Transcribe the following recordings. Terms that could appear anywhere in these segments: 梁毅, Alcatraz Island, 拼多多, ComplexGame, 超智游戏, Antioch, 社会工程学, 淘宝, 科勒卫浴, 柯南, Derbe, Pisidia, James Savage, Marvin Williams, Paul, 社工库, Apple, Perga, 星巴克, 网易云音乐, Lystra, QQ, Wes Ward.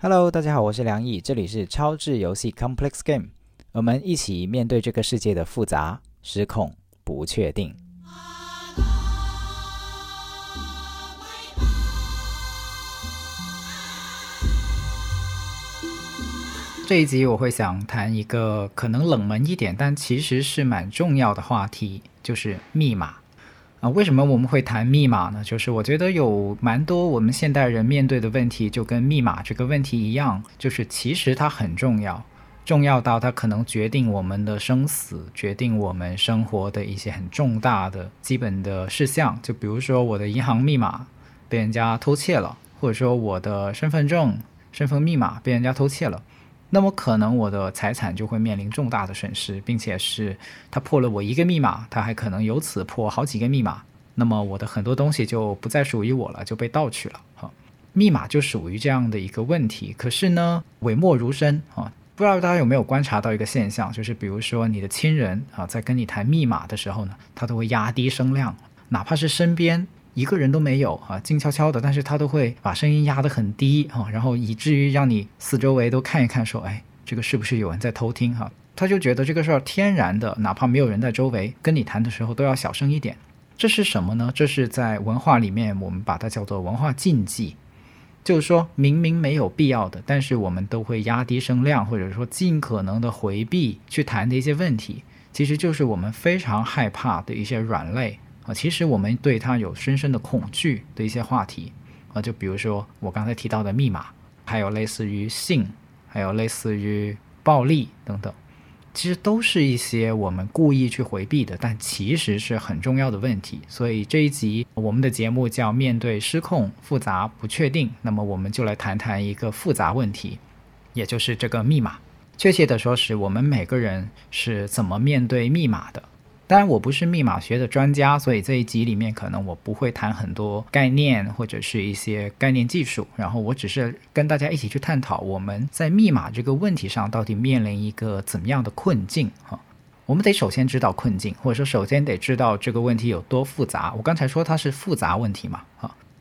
Hello， 大家好，我是梁毅，这里是超智游戏 ComplexGame， 我们一起面对这个世界的复杂、失控、不确定。这一集我会想谈一个可能冷门一点，但其实是蛮重要的话题，就是密码。为什么我们会谈密码呢？就是我觉得有蛮多我们现代人面对的问题就跟密码这个问题一样，就是其实它很重要，重要到它可能决定我们的生死，决定我们生活的一些很重大的基本的事项。就比如说我的银行密码被人家偷窃了，或者说我的身份证身份密码被人家偷窃了，那么可能我的财产就会面临重大的损失，并且是他破了我一个密码，他还可能由此破好几个密码，那么我的很多东西就不再属于我了，就被盗取了。密码就属于这样的一个问题。可是呢，讳莫如深。不知道大家有没有观察到一个现象，就是比如说你的亲人在跟你谈密码的时候呢，他都会压低声量，哪怕是身边一个人都没有静悄悄的，但是他都会把声音压得很低然后以至于让你四周围都看一看，说哎，这个是不是有人在偷听他就觉得这个事儿天然的，哪怕没有人在周围跟你谈的时候都要小声一点。这是什么呢？这是在文化里面我们把它叫做文化禁忌，就是说明明没有必要的，但是我们都会压低声量，或者说尽可能的回避去谈的一些问题，其实就是我们非常害怕的一些软肋。其实我们对它有深深的恐惧的一些话题，就比如说我刚才提到的密码，还有类似于性，还有类似于暴力等等，其实都是一些我们故意去回避的，但其实是很重要的问题。所以这一集我们的节目叫面对失控、复杂、不确定，那么我们就来谈谈一个复杂问题，也就是这个密码。确切的说是我们每个人是怎么面对密码的。当然我不是密码学的专家，所以这一集里面可能我不会谈很多概念或者是一些概念技术，然后我只是跟大家一起去探讨我们在密码这个问题上到底面临一个怎么样的困境。我们得首先知道困境，或者说首先得知道这个问题有多复杂。我刚才说它是复杂问题嘛，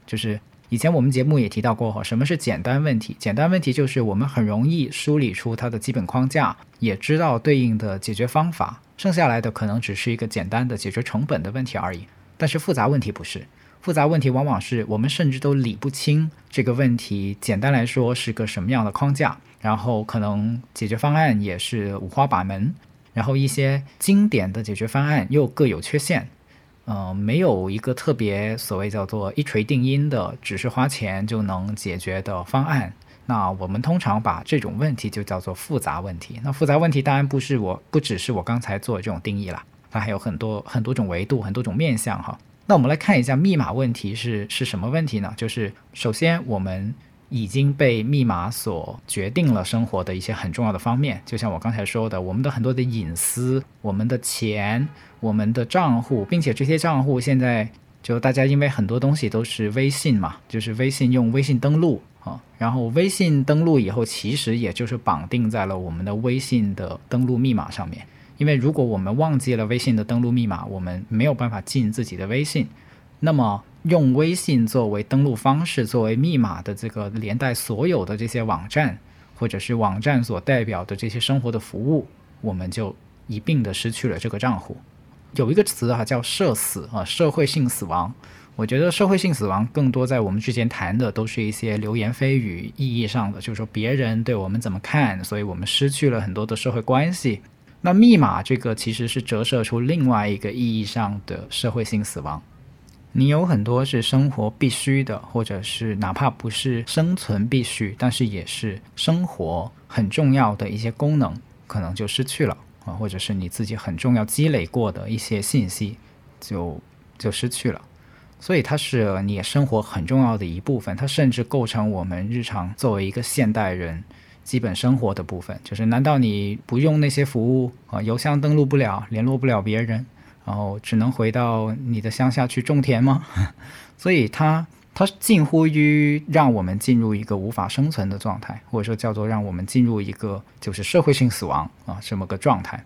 就是以前我们节目也提到过，什么是简单问题？简单问题就是我们很容易梳理出它的基本框架，也知道对应的解决方法，剩下来的可能只是一个简单的解决成本的问题而已。但是复杂问题不是，复杂问题往往是我们甚至都理不清这个问题简单来说是个什么样的框架，然后可能解决方案也是五花八门，然后一些经典的解决方案又各有缺陷，没有一个特别所谓叫做一锤定音的只是花钱就能解决的方案。那我们通常把这种问题就叫做复杂问题。那复杂问题当然不只是我刚才做这种定义了，它还有很多种维度，很多种面向那我们来看一下密码问题是什么问题呢？就是首先我们已经被密码所决定了生活的一些很重要的方面，就像我刚才说的，我们的很多的隐私，我们的钱，我们的账户，并且这些账户现在就大家因为很多东西都是微信嘛，就是微信用微信登录然后微信登录以后其实也就是绑定在了我们的微信的登录密码上面。因为如果我们忘记了微信的登录密码，我们没有办法进自己的微信，那么用微信作为登录方式作为密码的这个连带所有的这些网站，或者是网站所代表的这些生活的服务，我们就一并的失去了这个账户。有一个词叫社死社会性死亡。我觉得社会性死亡更多在我们之前谈的都是一些流言蜚语意义上的，就是说别人对我们怎么看，所以我们失去了很多的社会关系。那密码这个其实是折射出另外一个意义上的社会性死亡。你有很多是生活必须的，或者是哪怕不是生存必须，但是也是生活很重要的一些功能可能就失去了，或者是你自己很重要积累过的一些信息就失去了。所以它是你生活很重要的一部分，它甚至构成我们日常作为一个现代人基本生活的部分。就是难道你不用那些服务邮箱登录不了，联络不了别人，然后只能回到你的乡下去种田吗？所以它近乎于让我们进入一个无法生存的状态，或者说叫做让我们进入一个就是社会性死亡这么个状态。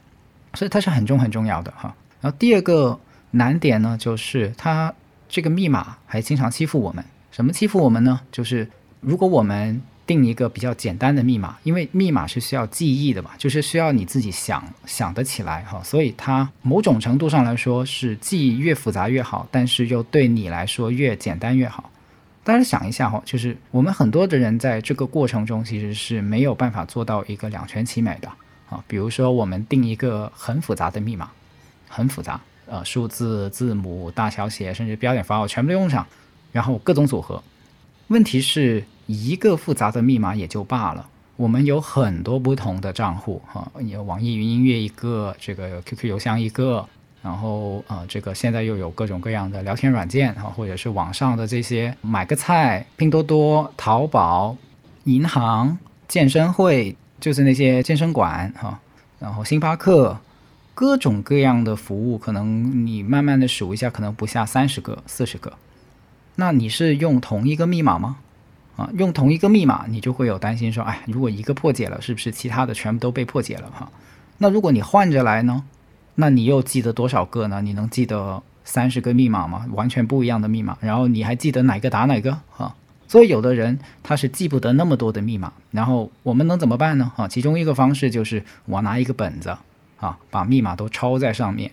所以它是很重要的然后第二个难点呢，就是它这个密码还经常欺负我们。什么欺负我们呢？就是如果我们定一个比较简单的密码，因为密码是需要记忆的嘛，就是需要你自己想得起来哈，所以它某种程度上来说是记忆越复杂越好，但是又对你来说越简单越好。大家想一下哈，就是我们很多的人在这个过程中其实是没有办法做到一个两全其美的啊，比如说我们定一个很复杂的密码，很复杂，数字、字母、大小写甚至标点符号全部都用上，然后各种组合。问题是一个复杂的密码也就罢了，我们有很多不同的账户啊，有网易云音乐一个，这个 QQ 邮箱一个，然后这个现在又有各种各样的聊天软件啊，或者是网上的这些买个菜、拼多多、淘宝、银行、健身会，就是那些健身馆啊，然后星巴克，各种各样的服务，可能你慢慢的数一下，可能不下30个、40个。那你是用同一个密码吗？用同一个密码，你就会有担心说，哎，如果一个破解了，是不是其他的全部都被破解了哈？那如果你换着来呢？那你又记得多少个呢？你能记得30个密码吗？完全不一样的密码，然后你还记得哪个打哪个哈？所以有的人他是记不得那么多的密码，然后我们能怎么办呢？哈，其中一个方式就是我拿一个本子啊，把密码都抄在上面。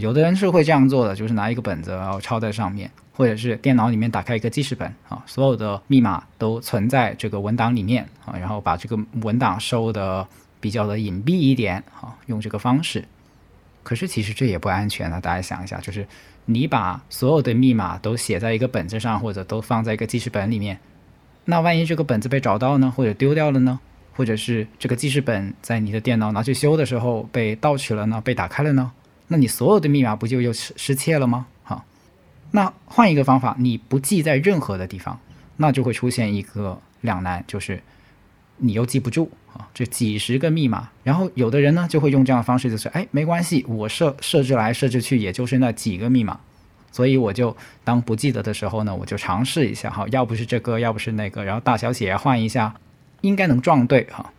有的人是会这样做的，就是拿一个本子然后抄在上面，或者是电脑里面打开一个记事本啊，所有的密码都存在这个文档里面啊，然后把这个文档收的比较的隐蔽一点啊，用这个方式。可是其实这也不安全啊，大家想一下，就是你把所有的密码都写在一个本子上，或者都放在一个记事本里面，那万一这个本子被找到呢，或者丢掉了呢，或者是这个记事本在你的电脑拿去修的时候被盗取了呢，被打开了呢，那你所有的密码不就又失窃了吗？好，那换一个方法，你不记在任何的地方，那就会出现一个两难，就是你又记不住啊，这几十个密码。然后有的人呢就会用这样的方式，就是哎，没关系，我设置来设置去，也就是那几个密码，所以我就当不记得的时候呢，我就尝试一下哈，要不是这个，要不是那个，然后大小写换一下，应该能撞对哈。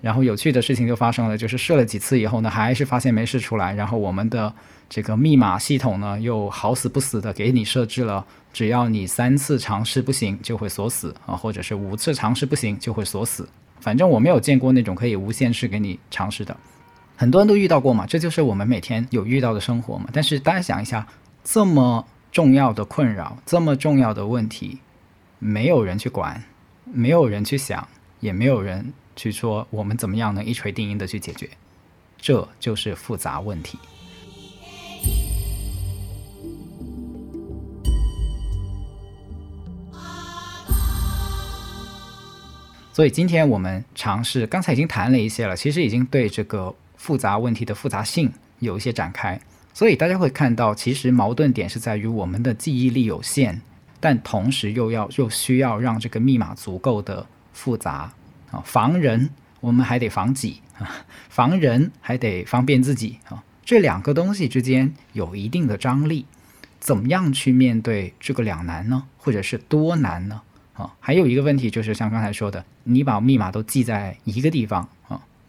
然后有趣的事情就发生了，就是试了几次以后呢，还是发现没试出来，然后我们的这个密码系统呢又好死不死的给你设置了，只要你3次尝试不行就会锁死啊，或者是5次尝试不行就会锁死，反正我没有见过那种可以无限制给你尝试的，很多人都遇到过嘛，这就是我们每天有遇到的生活嘛。但是大家想一下，这么重要的困扰，这么重要的问题，没有人去管，没有人去想，也没有人去说我们怎么样能一锤定音的去解决，这就是复杂问题。所以今天我们尝试，刚才已经谈了一些了，其实已经对这个复杂问题的复杂性有一些展开，所以大家会看到其实矛盾点是在于我们的记忆力有限，但同时又需要让这个密码足够的复杂啊，防人我们还得防己啊，防人还得方便自己啊，这两个东西之间有一定的张力，怎么样去面对这个两难呢？或者是多难呢？啊，还有一个问题就是像刚才说的，你把密码都记在一个地方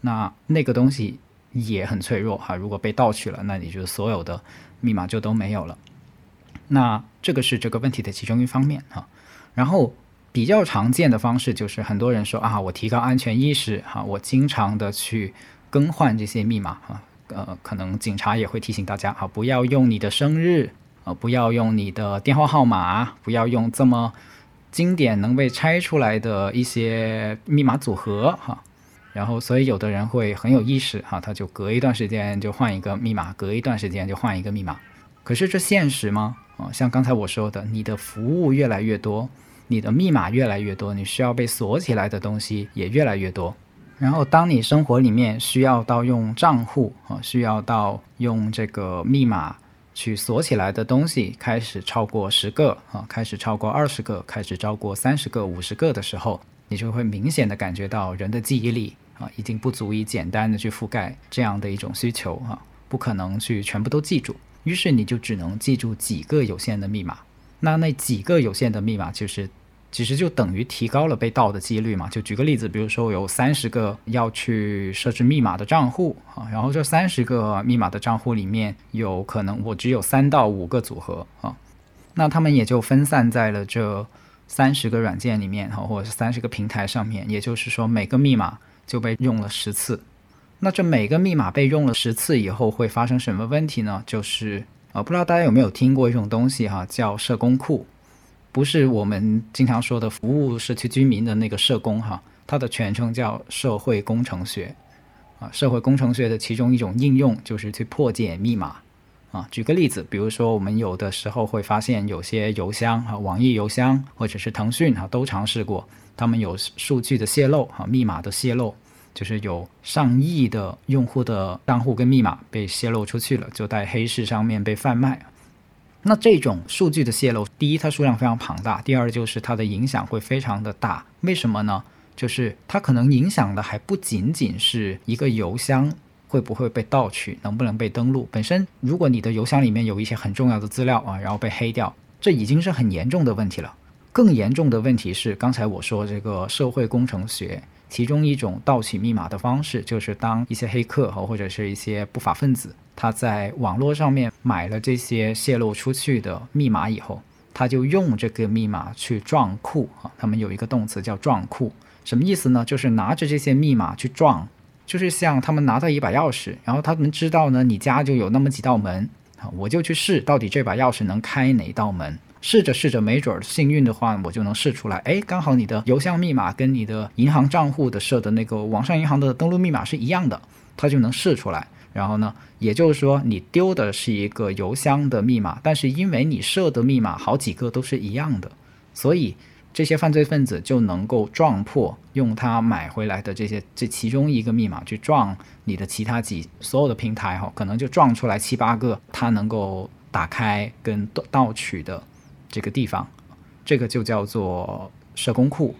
啊，那个东西也很脆弱哈，如果被盗取了，那你就所有的密码就都没有了。那这个是这个问题的其中一方面哈，然后。比较常见的方式就是很多人说啊，我提高安全意识哈，我经常的去更换这些密码哈，可能警察也会提醒大家啊，不要用你的生日啊，不要用你的电话号码，不要用这么经典能被拆出来的一些密码组合哈。然后所以有的人会很有意识哈，他就隔一段时间就换一个密码，隔一段时间就换一个密码。可是这现实吗？啊，像刚才我说的，你的服务越来越多。你的密码越来越多，你需要被锁起来的东西也越来越多，然后当你生活里面需要到用账户，需要到用这个密码去锁起来的东西开始超过10个，开始超过20个，开始超过30个、50个的时候，你就会明显的感觉到人的记忆力已经不足以简单的去覆盖这样的一种需求，不可能去全部都记住，于是你就只能记住几个有限的密码，那几个有限的密码就是其实就等于提高了被盗的几率嘛。就举个例子，比如说有30个要去设置密码的账户啊，然后这30个密码的账户里面有可能我只有3到5个组合啊，那他们也就分散在了这30个软件里面或者是30个平台上面，也就是说每个密码就被用了10次。那这每个密码被用了10次以后会发生什么问题呢？就是不知道大家有没有听过一种东西叫社工库，不是我们经常说的服务社区居民的那个社工它的全称叫社会工程学社会工程学的其中一种应用就是去破解密码举个例子，比如说我们有的时候会发现有些邮箱网易邮箱或者是腾讯都尝试过，他们有数据的泄露密码的泄露，就是有上亿的用户的账户跟密码被泄露出去了，就在黑市上面被贩卖。那这种数据的泄露，第一它数量非常庞大，第二就是它的影响会非常的大。为什么呢？就是它可能影响的还不仅仅是一个邮箱会不会被盗取，能不能被登录，本身如果你的邮箱里面有一些很重要的资料然后被黑掉，这已经是很严重的问题了。更严重的问题是刚才我说这个社会工程学其中一种盗取密码的方式，就是当一些黑客或者是一些不法分子他在网络上面买了这些泄露出去的密码以后，他就用这个密码去撞库他们有一个动词叫撞库，什么意思呢？就是拿着这些密码去撞，就是像他们拿到一把钥匙，然后他们知道呢你家就有那么几道门，我就去试到底这把钥匙能开哪道门，试着试着没准幸运的话我就能试出来，哎，刚好你的邮箱密码跟你的银行账户的设的那个网上银行的登录密码是一样的，它就能试出来。然后呢，也就是说你丢的是一个邮箱的密码，但是因为你设的密码好几个都是一样的，所以这些犯罪分子就能够撞破，用他买回来的这其中一个密码去撞你的其他所有的平台可能就撞出来7-8个他能够打开跟盗取的这个地方，这个就叫做社工库。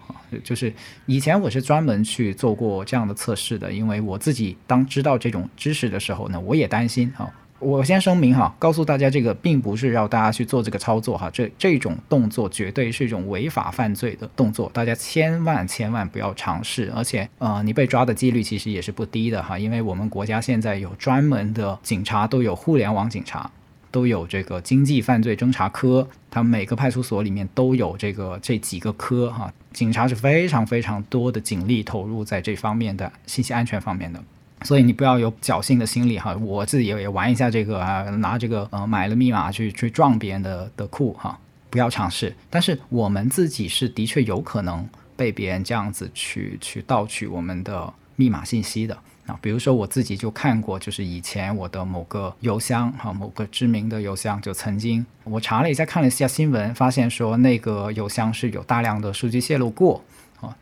就是以前我是专门去做过这样的测试的，因为我自己当知道这种知识的时候呢，我也担心我先声明告诉大家，这个并不是让大家去做这个操作这种动作绝对是一种违法犯罪的动作，大家千万千万不要尝试。而且你被抓的几率其实也是不低的因为我们国家现在有专门的警察，都有互联网警察，都有这个经济犯罪侦查科，他们每个派出所里面都有这几个科警察是非常非常多的警力投入在这方面的信息安全方面的，所以你不要有侥幸的心理我自己也玩一下这个拿这个买了密码去撞别人的库不要尝试。但是我们自己是的确有可能被别人这样子去盗取我们的密码信息的比如说我自己就看过，就是以前我的某个邮箱某个知名的邮箱，就曾经我查了一下，看了一下新闻，发现说那个邮箱是有大量的数据泄露过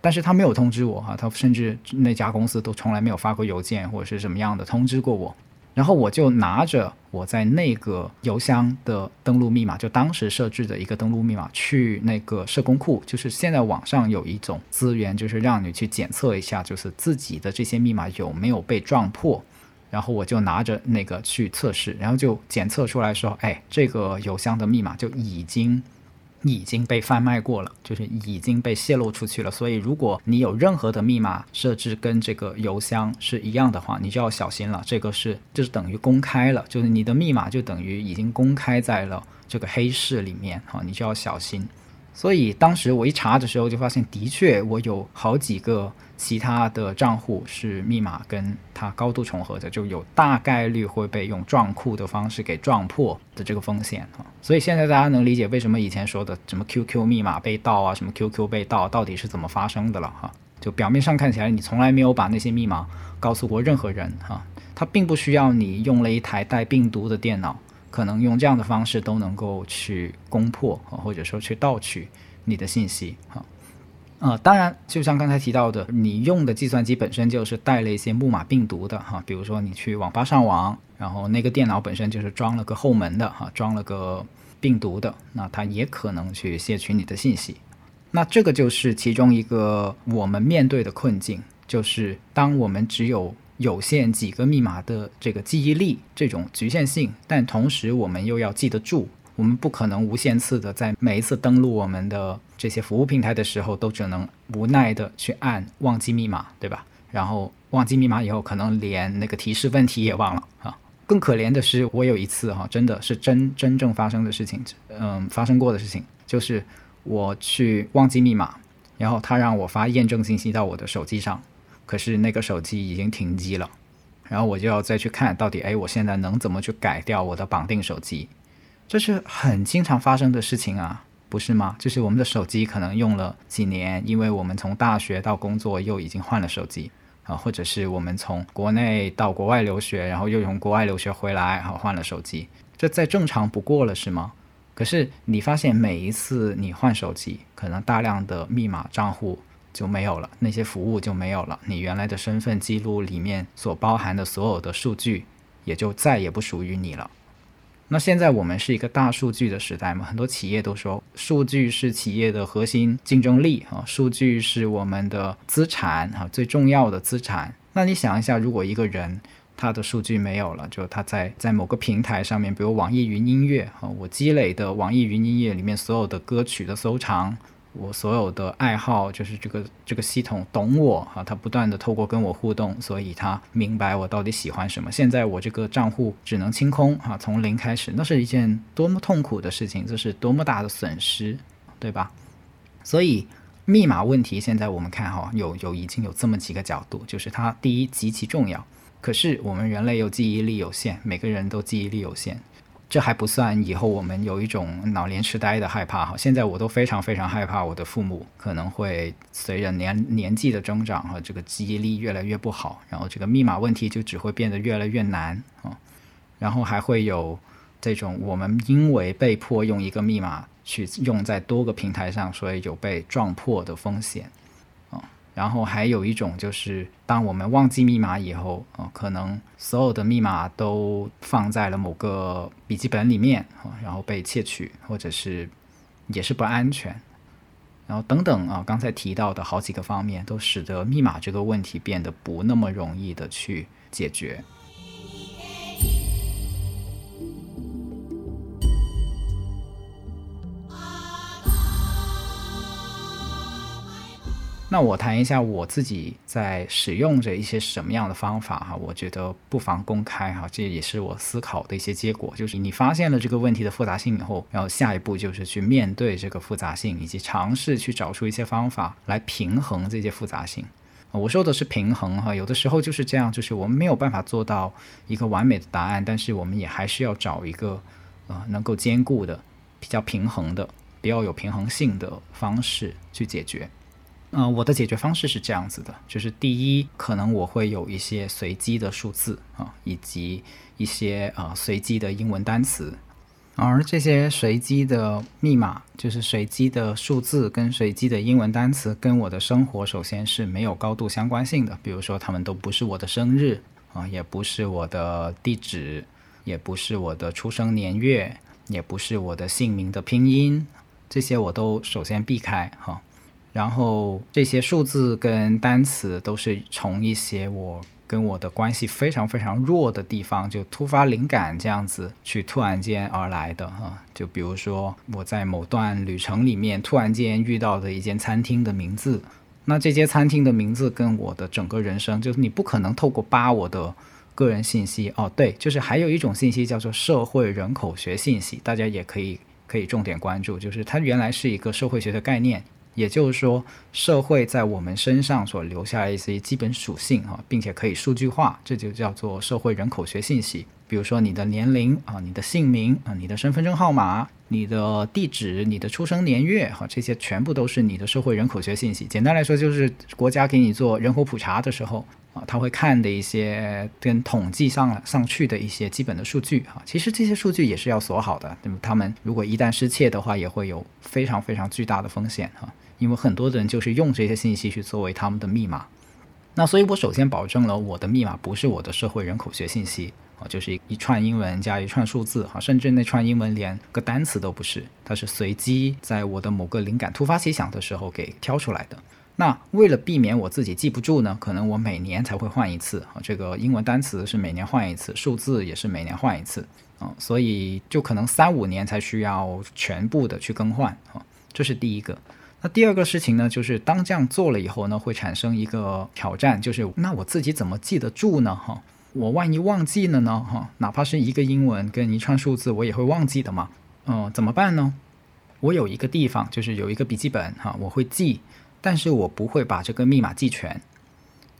但是他没有通知我他甚至那家公司都从来没有发过邮件或者是什么样的通知过我，然后我就拿着我在那个邮箱的登录密码，就当时设置的一个登录密码去那个社工库，就是现在网上有一种资源，就是让你去检测一下就是自己的这些密码有没有被撞破，然后我就拿着那个去测试，然后就检测出来说这个邮箱的密码就已经被贩卖过了，就是已经被泄露出去了。所以如果你有任何的密码设置跟这个邮箱是一样的话，你就要小心了，这个就是等于公开了，就是你的密码就等于已经公开在了这个黑市里面你就要小心。所以当时我一查的时候就发现，的确我有好几个其他的账户是密码跟它高度重合的，就有大概率会被用撞库的方式给撞破的这个风险所以现在大家能理解为什么以前说的什么 QQ 密码被盗什么 QQ 被盗到底是怎么发生的了就表面上看起来你从来没有把那些密码告诉过任何人它并不需要你用了一台带病毒的电脑，可能用这样的方式都能够去攻破或者说去盗取你的信息当然就像刚才提到的，你用的计算机本身就是带了一些木马病毒的比如说你去网吧上网，然后那个电脑本身就是装了个后门的装了个病毒的，那它也可能去窃取你的信息。那这个就是其中一个我们面对的困境，就是当我们只有有限几个密码的这个记忆力这种局限性，但同时我们又要记得住，我们不可能无限次的在每一次登录我们的这些服务平台的时候都只能无奈的去按忘记密码，对吧？然后忘记密码以后可能连那个提示问题也忘了更可怜的是我有一次真的是真正发生的事情发生过的事情，就是我去忘记密码，然后他让我发验证信息到我的手机上，可是那个手机已经停机了，然后我就要再去看到底我现在能怎么去改掉我的绑定手机。这是很经常发生的事情啊，不是吗？就是我们的手机可能用了几年，因为我们从大学到工作又已经换了手机啊，或者是我们从国内到国外留学，然后又从国外留学回来换了手机，这再正常不过了，是吗？可是你发现每一次你换手机，可能大量的密码账户就没有了，那些服务就没有了，你原来的身份记录里面所包含的所有的数据也就再也不属于你了。那现在我们是一个大数据的时代嘛，很多企业都说数据是企业的核心竞争力，数据是我们的资产，最重要的资产。那你想一下，如果一个人他的数据没有了，就他在某个平台上面，比如网易云音乐，我积累的网易云音乐里面所有的歌曲的收藏，我所有的爱好，就是这个系统懂我，它不断的透过跟我互动，所以它明白我到底喜欢什么。现在我这个账户只能清空，从零开始，那是一件多么痛苦的事情，这是多么大的损失，对吧？所以密码问题现在我们看已经有这么几个角度，就是它第一极其重要，可是我们人类有记忆力有限，每个人都记忆力有限，这还不算以后我们有一种老年痴呆的害怕。现在我都非常非常害怕我的父母可能会随着年纪的增长，这个记忆力越来越不好，然后这个密码问题就只会变得越来越难。然后还会有这种我们因为被迫用一个密码去用在多个平台上，所以有被撞破的风险。然后还有一种就是当我们忘记密码以后，可能所有的密码都放在了某个笔记本里面，然后被窃取，或者是也是不安全，然后等等刚才提到的好几个方面都使得密码这个问题变得不那么容易的去解决。那我谈一下我自己在使用着一些什么样的方法，我觉得不妨公开，这也是我思考的一些结果，就是你发现了这个问题的复杂性以后，然后下一步就是去面对这个复杂性，以及尝试去找出一些方法来平衡这些复杂性，我说的是平衡，有的时候就是这样，就是我们没有办法做到一个完美的答案，但是我们也还是要找一个能够兼顾的比较平衡的比较有平衡性的方式去解决。我的解决方式是这样子的，就是第一，可能我会有一些随机的数字，以及一些随机的英文单词，而这些随机的密码，就是随机的数字跟随机的英文单词，跟我的生活首先是没有高度相关性的，比如说他们都不是我的生日，也不是我的地址，也不是我的出生年月，也不是我的姓名的拼音，这些我都首先避开。然后这些数字跟单词都是从一些我跟我的关系非常非常弱的地方，就突发灵感这样子去突然间而来的，就比如说我在某段旅程里面突然间遇到的一间餐厅的名字，那这些餐厅的名字跟我的整个人生，就是你不可能透过扒我的个人信息，对，就是还有一种信息叫做社会人口学信息，大家也可以重点关注，就是它原来是一个社会学的概念，也就是说社会在我们身上所留下一些基本属性，并且可以数据化，这就叫做社会人口学信息，比如说你的年龄，你的姓名，你的身份证号码，你的地址，你的出生年月，这些全部都是你的社会人口学信息。简单来说就是国家给你做人口普查的时候，他会看的一些跟统计上去的一些基本的数据，其实这些数据也是要锁好的，他们如果一旦失窃的话也会有非常非常巨大的风险，因为很多人就是用这些信息去作为他们的密码。那所以我首先保证了我的密码不是我的社会人口学信息，就是一串英文加一串数字，甚至那串英文连个单词都不是，它是随机在我的某个灵感突发奇想的时候给挑出来的。那为了避免我自己记不住呢，可能我每年才会换一次，这个英文单词是每年换一次，数字也是每年换一次，所以就可能3-5年才需要全部的去更换，这是第一个。那第二个事情呢，就是当这样做了以后呢，会产生一个挑战，就是那我自己怎么记得住呢？我万一忘记了呢，哪怕是一个英文跟一串数字我也会忘记的嘛，怎么办呢？我有一个地方，就是有一个笔记本哈，我会记，但是我不会把这个密码记全。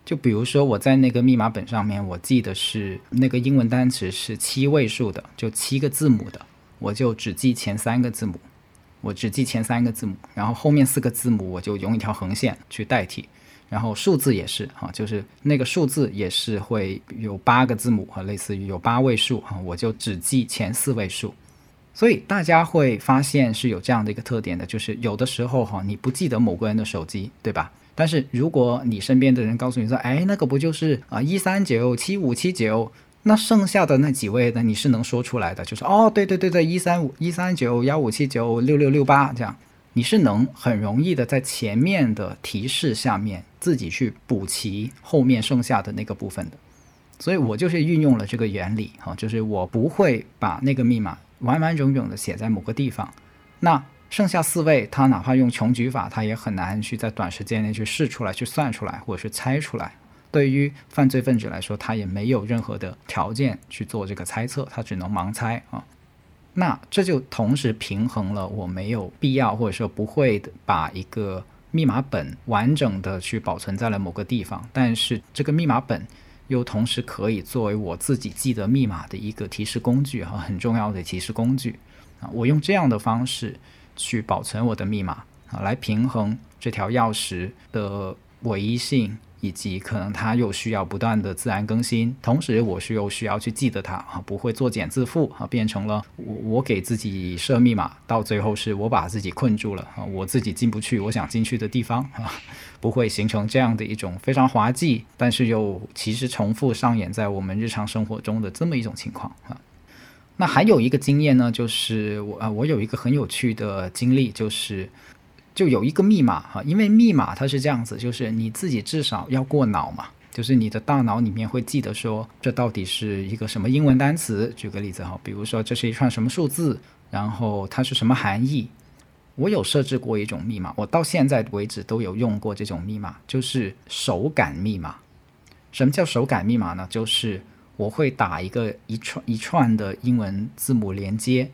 就比如说我在那个密码本上面，我记得是那个英文单词是7位数的，就7个字母的，我就只记前3个字母，然后后面4个字母我就用一条横线去代替。然后数字也是啊，就是那个数字也是会有8个字母啊，类似于有8位数啊，我就只记前4位数。所以大家会发现是有这样的一个特点的，就是有的时候哈，你不记得某个人的手机，对吧？但是如果你身边的人告诉你说，哎，那个不就是1397579，那剩下的那几位呢，你是能说出来的，就是哦，对，13915796668这样，你是能很容易的在前面的提示下面自己去补齐后面剩下的那个部分的。所以我就是运用了这个原理哈，就是我不会把那个密码完完整整的写在某个地方，那剩下4位他哪怕用穷举法他也很难去在短时间内去试出来去算出来或者是猜出来。对于犯罪分子来说，他也没有任何的条件去做这个猜测，他只能盲猜啊。那这就同时平衡了我没有必要或者说不会把一个密码本完整的去保存在了某个地方，但是这个密码本又同时可以作为我自己记得密码的一个提示工具，很重要的提示工具。我用这样的方式去保存我的密码，来平衡这条钥匙的唯一性，以及可能它又需要不断的自然更新，同时我是又需要去记得它，不会作茧自缚，变成了 我给自己设密码，到最后是我把自己困住了，我自己进不去我想进去的地方，不会形成这样的一种非常滑稽但是又其实重复上演在我们日常生活中的这么一种情况。那还有一个经验呢，就是我有一个很有趣的经历，就有一个密码哈，因为密码它是这样子，就是你自己至少要过脑嘛，就是你的大脑里面会记得说这到底是一个什么英文单词，举个例子哈，比如说这是一串什么数字，然后它是什么含义。我有设置过一种密码，我到现在为止都有用过这种密码，就是手感密码。什么叫手感密码呢？就是我会打一串的英文字母连接，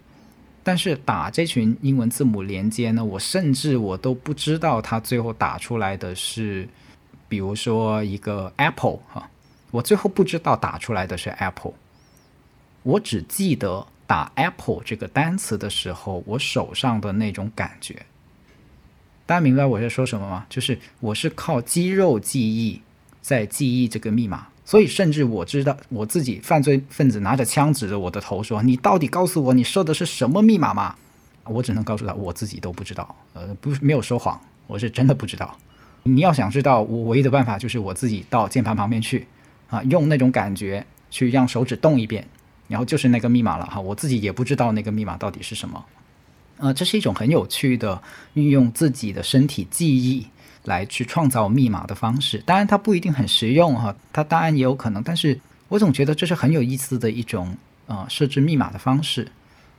但是打这群英文字母连接呢，我甚至我都不知道它最后打出来的是比如说一个 Apple 哈，我最后不知道打出来的是 Apple， 我只记得打 Apple 这个单词的时候我手上的那种感觉。大家明白我在说什么吗？就是我是靠肌肉记忆在记忆这个密码，所以甚至我知道我自己犯罪分子拿着枪指着我的头说，你到底告诉我你设的是什么密码吗？我只能告诉他我自己都不知道，没有说谎，我是真的不知道。你要想知道，我唯一的办法就是我自己到键盘旁边去啊，用那种感觉去让手指动一遍，然后就是那个密码了哈，我自己也不知道那个密码到底是什么。这是一种很有趣的运用自己的身体记忆来去创造密码的方式，当然它不一定很实用哈，它当然也有可能，但是我总觉得这是很有意思的一种设置密码的方式，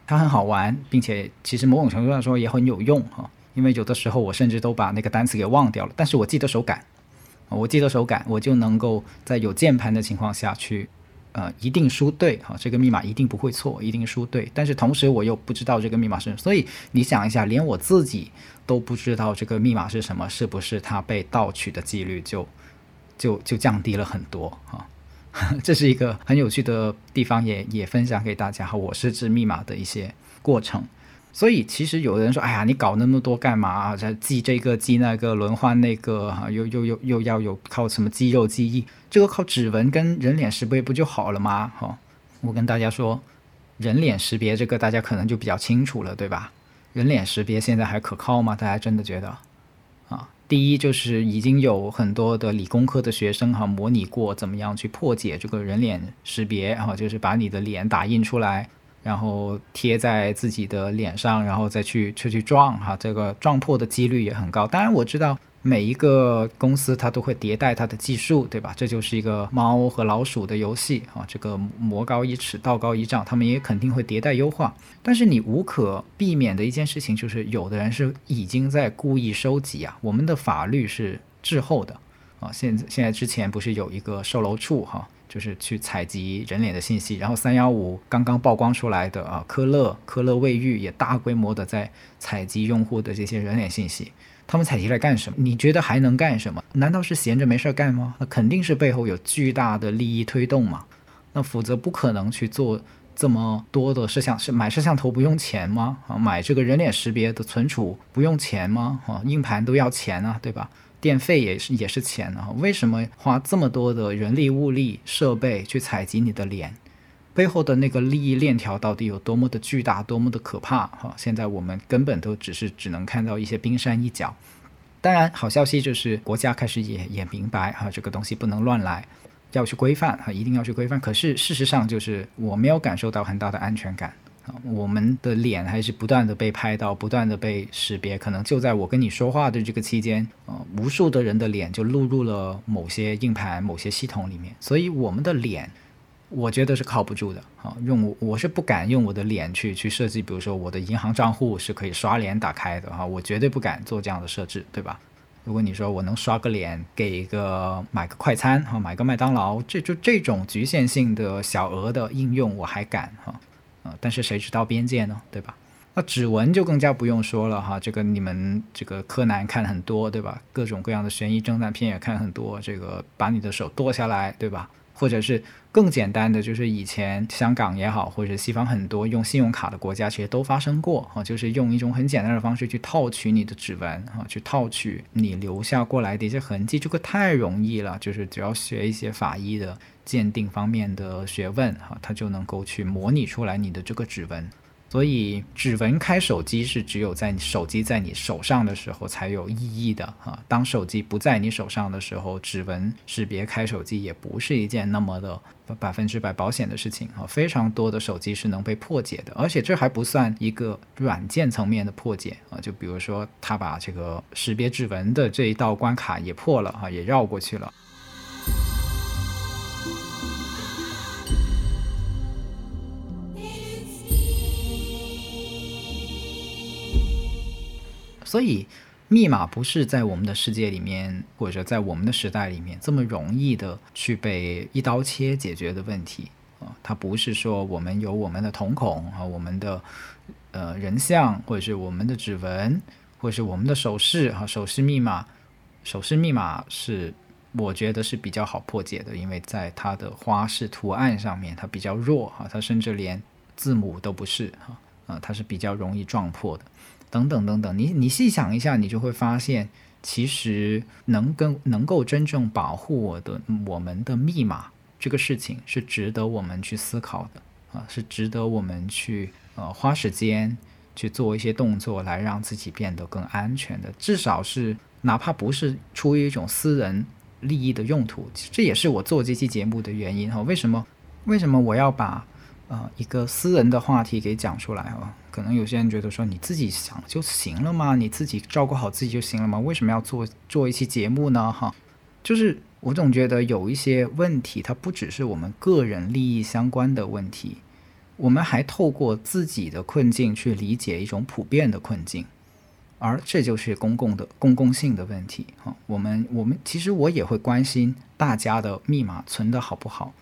它很好玩，并且其实某种程度来说也很有用哈，因为有的时候我甚至都把那个单词给忘掉了，但是我记得手感，我就能够在有键盘的情况下去一定输对哈，这个密码一定不会错，一定输对，但是同时我又不知道这个密码是什么，所以你想一下，连我自己都不知道这个密码是什么，是不是它被盗取的几率就降低了很多哈。这是一个很有趣的地方，也分享给大家我设置密码的一些过程。所以其实有人说，哎呀，你搞那么多干嘛，记这个记那个，轮换那个，又要有靠什么肌肉记忆，这个靠指纹跟人脸识别不就好了吗？我跟大家说，人脸识别这个大家可能就比较清楚了，对吧？人脸识别现在还可靠吗？大家真的觉得第一就是已经有很多的理工科的学生模拟过怎么样去破解这个人脸识别就是把你的脸打印出来，然后贴在自己的脸上，然后再去撞这个撞破的几率也很高。当然我知道每一个公司它都会迭代它的技术，对吧？这就是一个猫和老鼠的游戏这个魔高一尺道高一丈，他们也肯定会迭代优化。但是你无可避免的一件事情就是有的人是已经在故意收集我们的法律是滞后的现在之前不是有一个售楼处就是去采集人脸的信息。然后315刚刚曝光出来的啊，科勒卫浴也大规模的在采集用户的这些人脸信息。他们采集来干什么？你觉得还能干什么？难道是闲着没事干吗？那肯定是背后有巨大的利益推动嘛，那否则不可能去做这么多的摄像。是买摄像头不用钱吗？啊，买这个人脸识别的存储不用钱吗？啊，硬盘都要钱啊，对吧？电费也是钱啊，为什么花这么多的人力物力设备去采集你的脸？背后的那个利益链条到底有多么的巨大，多么的可怕啊，现在我们根本都只能看到一些冰山一角。当然好消息就是国家开始也明白啊，这个东西不能乱来，要去规范啊，一定要去规范。可是事实上就是我没有感受到很大的安全感啊，我们的脸还是不断的被拍到，不断的被识别。可能就在我跟你说话的这个期间无数的人的脸就录入了某些硬盘，某些系统里面。所以我们的脸我觉得是靠不住的啊，我是不敢用我的脸去设计，比如说我的银行账户是可以刷脸打开的啊，我绝对不敢做这样的设置，对吧？如果你说我能刷个脸给一个买个快餐啊，买个麦当劳，这种局限性的小额的应用我还敢啊，但是谁知道边界呢，对吧？那指纹就更加不用说了哈，这个你们这个柯南看很多，对吧？各种各样的悬疑侦探片也看很多，这个把你的手剁下来，对吧？或者是更简单的，就是以前香港也好，或者西方很多用信用卡的国家其实都发生过啊，就是用一种很简单的方式去套取你的指纹啊，去套取你留下过来的一些痕迹。这个太容易了，就是只要学一些法医的鉴定方面的学问啊，它就能够去模拟出来你的这个指纹。所以指纹开手机是只有在手机在你手上的时候才有意义的啊，当手机不在你手上的时候，指纹识别开手机也不是一件那么的100%保险的事情啊，非常多的手机是能被破解的。而且这还不算一个软件层面的破解啊，就比如说他把这个识别指纹的这一道关卡也破了啊，也绕过去了。所以密码不是在我们的世界里面，或者在我们的时代里面这么容易的去被一刀切解决的问题，它不是说我们有我们的瞳孔，我们的人像，或者是我们的指纹，或者是我们的手势，手势密码。手势密码是我觉得是比较好破解的，因为在它的花式图案上面它比较弱，它甚至连字母都不是，它是比较容易撞破的等等等等。你细想一下，你就会发现其实能够真正保护我们的密码这个事情是值得我们去思考的，是值得我们去花时间去做一些动作来让自己变得更安全的。至少是哪怕不是出于一种私人利益的用途，这也是我做这期节目的原因。为什么我要把一个私人的话题给讲出来，可能有些人觉得说你自己想就行了吗？你自己照顾好自己就行了吗？为什么要做一期节目呢？就是我总觉得有一些问题它不只是我们个人利益相关的问题，我们还透过自己的困境去理解一种普遍的困境，而这就是公共性的问题。我们其实我也会关心大家的密码存得好不好，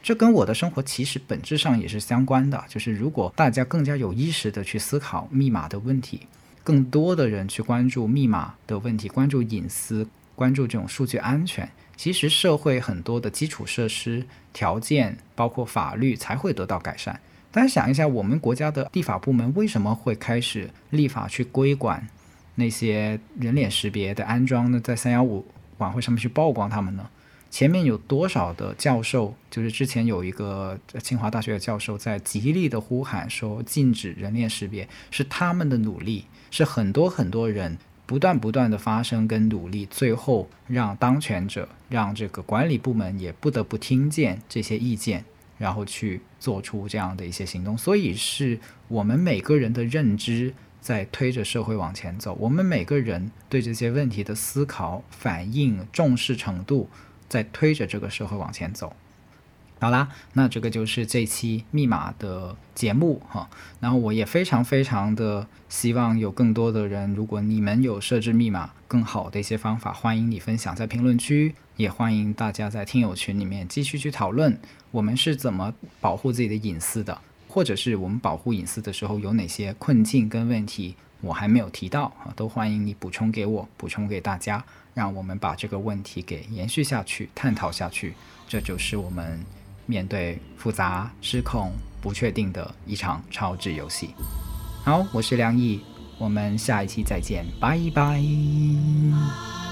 这跟我的生活其实本质上也是相关的。就是如果大家更加有意识的去思考密码的问题，更多的人去关注密码的问题，关注隐私，关注这种数据安全，其实社会很多的基础设施条件包括法律才会得到改善。大家想一下，我们国家的立法部门为什么会开始立法去规管那些人脸识别的安装呢？在315晚会上面去曝光他们呢？前面有多少的教授，就是之前有一个清华大学的教授在极力的呼喊说禁止人脸识别，是他们的努力，是很多人不断的发声跟努力，最后让当权者，让这个管理部门也不得不听见这些意见，然后去做出这样的一些行动。所以是我们每个人的认知在推着社会往前走，我们每个人对这些问题的思考、反应、重视程度在推着这个社会往前走。好啦，那这个就是这期密码的节目，然后我也非常的希望有更多的人，如果你们有设置密码更好的一些方法，欢迎你分享在评论区，也欢迎大家在听友群里面继续去讨论我们是怎么保护自己的隐私的，或者是我们保护隐私的时候有哪些困境跟问题我还没有提到，都欢迎你补充给我，补充给大家，让我们把这个问题给延续下去，探讨下去。这就是我们面对复杂、失控、不确定的一场超智游戏。好，我是梁毅，我们下一期再见，拜拜。